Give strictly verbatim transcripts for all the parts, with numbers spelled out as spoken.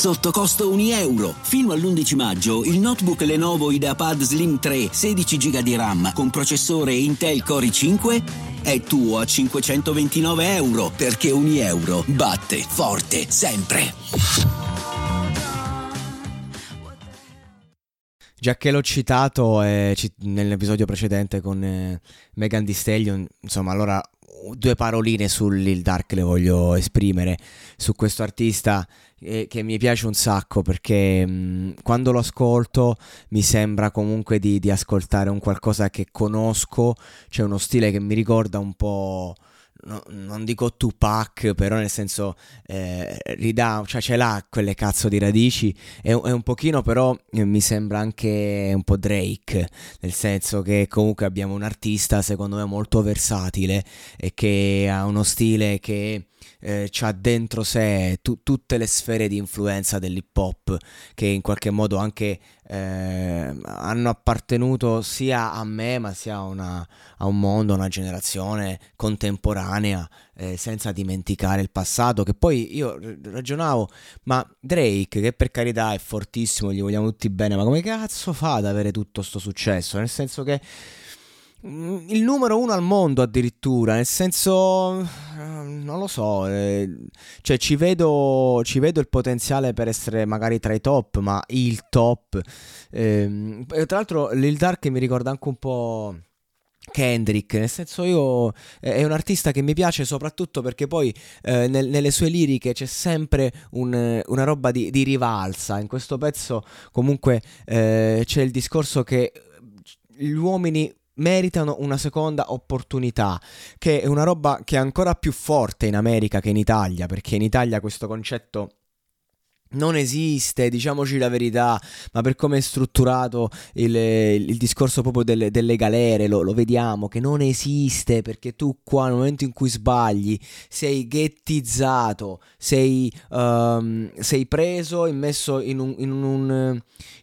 Sotto costo Unieuro. Fino all'undici maggio il notebook Lenovo IdeaPad Slim tre sedici giga di RAM con processore Intel Core i cinque è tuo a cinquecentoventinove euro, perché Unieuro batte forte sempre. Già che l'ho citato eh, ci, nell'episodio precedente con eh, Megan Di Steglio, insomma, allora due paroline sul Lil Durk le voglio esprimere, su questo artista eh, che mi piace un sacco, perché mh, quando lo ascolto mi sembra comunque di, di ascoltare un qualcosa che conosco, c'è uno stile che mi ricorda un po'... No, non dico Tupac, però nel senso eh, ridà, cioè ce l'ha quelle cazzo di radici, è, è un pochino, però eh, mi sembra anche un po' Drake, nel senso che comunque abbiamo un artista secondo me molto versatile e che ha uno stile che eh, ha dentro sé tu, tutte le sfere di influenza dell'hip hop, che in qualche modo anche Eh, hanno appartenuto sia a me ma sia a, una, a un mondo, a una generazione contemporanea, eh, senza dimenticare il passato. Che poi io ragionavo, ma Drake, che per carità è fortissimo, gli vogliamo tutti bene, ma come cazzo fa ad avere tutto sto successo? Nel senso che il numero uno al mondo addirittura, nel senso, non lo so, eh, cioè ci vedo, ci vedo il potenziale per essere magari tra i top, ma il top. Eh, tra l'altro Lil Durk mi ricorda anche un po' Kendrick, nel senso, io è un artista che mi piace soprattutto perché poi eh, nel, nelle sue liriche c'è sempre un, una roba di, di rivalsa. In questo pezzo comunque eh, c'è il discorso che gli uomini meritano una seconda opportunità, che è una roba che è ancora più forte in America che in Italia, perché in Italia questo concetto non esiste, diciamoci la verità, ma per come è strutturato il, il discorso proprio delle, delle galere lo, lo vediamo che non esiste, perché tu qua nel momento in cui sbagli sei ghettizzato, sei, um, sei preso e messo in un, in, un,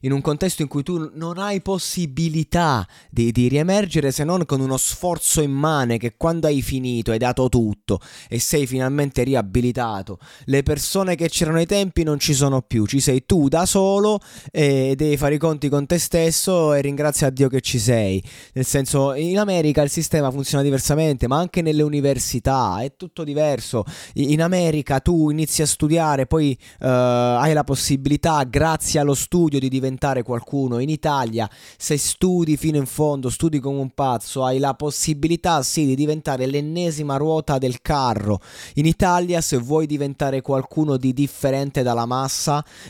in un contesto in cui tu non hai possibilità di, di riemergere, se non con uno sforzo immane, che quando hai finito, hai dato tutto e sei finalmente riabilitato, le persone che c'erano ai tempi non ci sono più, ci sei tu da solo e devi fare i conti con te stesso e ringrazia Dio che ci sei. Nel senso, in America il sistema funziona diversamente, ma anche nelle università è tutto diverso. In America tu inizi a studiare, poi eh, hai la possibilità grazie allo studio di diventare qualcuno. In Italia, se studi fino in fondo, studi come un pazzo, hai la possibilità sì di diventare l'ennesima ruota del carro. In Italia, se vuoi diventare qualcuno di differente dalla massa,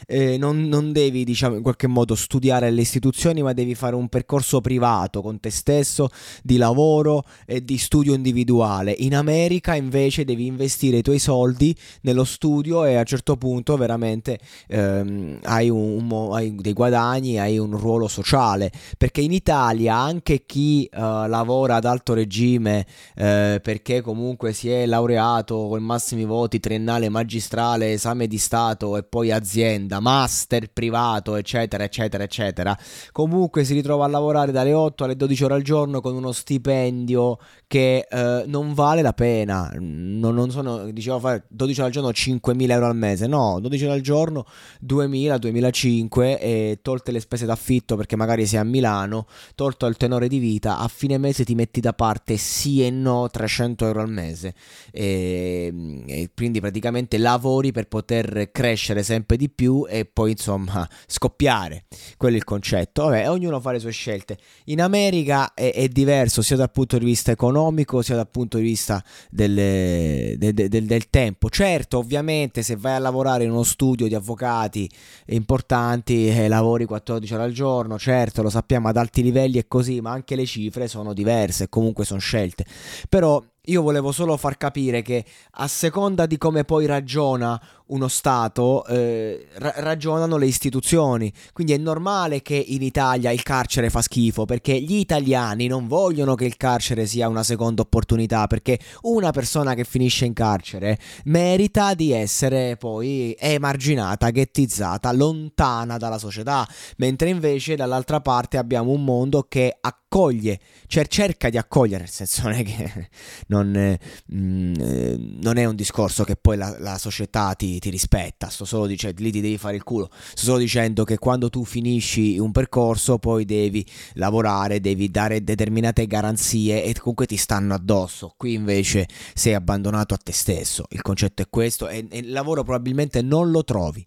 eh, non, non devi, diciamo, in qualche modo studiare alle istituzioni, ma devi fare un percorso privato con te stesso, di lavoro e di studio individuale. In America invece devi investire i tuoi soldi nello studio e a un certo punto veramente ehm, hai, un, un, hai dei guadagni, hai un ruolo sociale, perché in Italia anche chi eh, lavora ad alto regime eh, perché comunque si è laureato con massimi voti, triennale, magistrale, esame di stato e poi poi azienda, master privato, eccetera eccetera eccetera, comunque si ritrova a lavorare dalle otto alle dodici ore al giorno con uno stipendio che eh, non vale la pena. Non, non sono, dicevo, fare dodici ore al giorno cinquemila euro al mese, no, dodici ore al giorno duemila duemilacinque, e tolte le spese d'affitto perché magari sei a Milano, tolto il tenore di vita, a fine mese ti metti da parte sì e no trecento euro al mese, e, e quindi praticamente lavori per poter crescere sempre di più e poi insomma scoppiare, quello è il concetto. Vabbè, ognuno fa le sue scelte. In America è, è diverso sia dal punto di vista economico sia dal punto di vista delle, de, de, del, del tempo. Certo, ovviamente se vai a lavorare in uno studio di avvocati importanti e eh, lavori quattordici ore al giorno, certo, lo sappiamo, ad alti livelli è così, ma anche le cifre sono diverse, comunque sono scelte. Però io volevo solo far capire che a seconda di come poi ragiona uno Stato, eh, ra- ragionano le istituzioni. Quindi è normale che in Italia il carcere fa schifo, perché gli italiani non vogliono che il carcere sia una seconda opportunità, perché una persona che finisce in carcere merita di essere poi emarginata, ghettizzata, lontana dalla società, mentre invece dall'altra parte abbiamo un mondo che accoglie, cioè cerca di accogliere, nel senso non è che non, eh, mh, non è un discorso che poi la, la società ti ti rispetta. Sto solo dicendo, lì ti devi fare il culo, sto solo dicendo che quando tu finisci un percorso poi devi lavorare, devi dare determinate garanzie e comunque ti stanno addosso. Qui invece sei abbandonato a te stesso, il concetto è questo, e, e il lavoro probabilmente non lo trovi.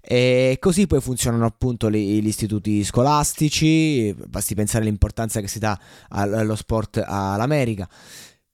E così poi funzionano appunto gli, gli istituti scolastici, basti pensare all'importanza che si dà allo sport all'America,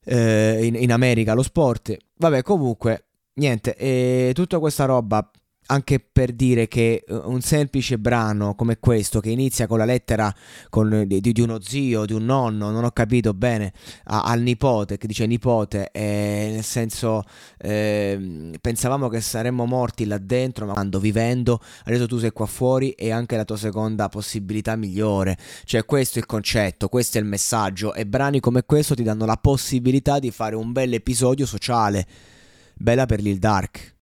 eh, in, in America lo sport. Vabbè, comunque niente, eh, tutta questa roba anche per dire che un semplice brano come questo, che inizia con la lettera con, di, di uno zio, di un nonno, non ho capito bene, a, al nipote, che dice nipote, eh, nel senso eh, pensavamo che saremmo morti là dentro, ma quando vivendo adesso tu sei qua fuori e anche la tua seconda possibilità migliore. Cioè questo è il concetto, questo è il messaggio, e brani come questo ti danno la possibilità di fare un bel episodio sociale. Bella per Lil Durk.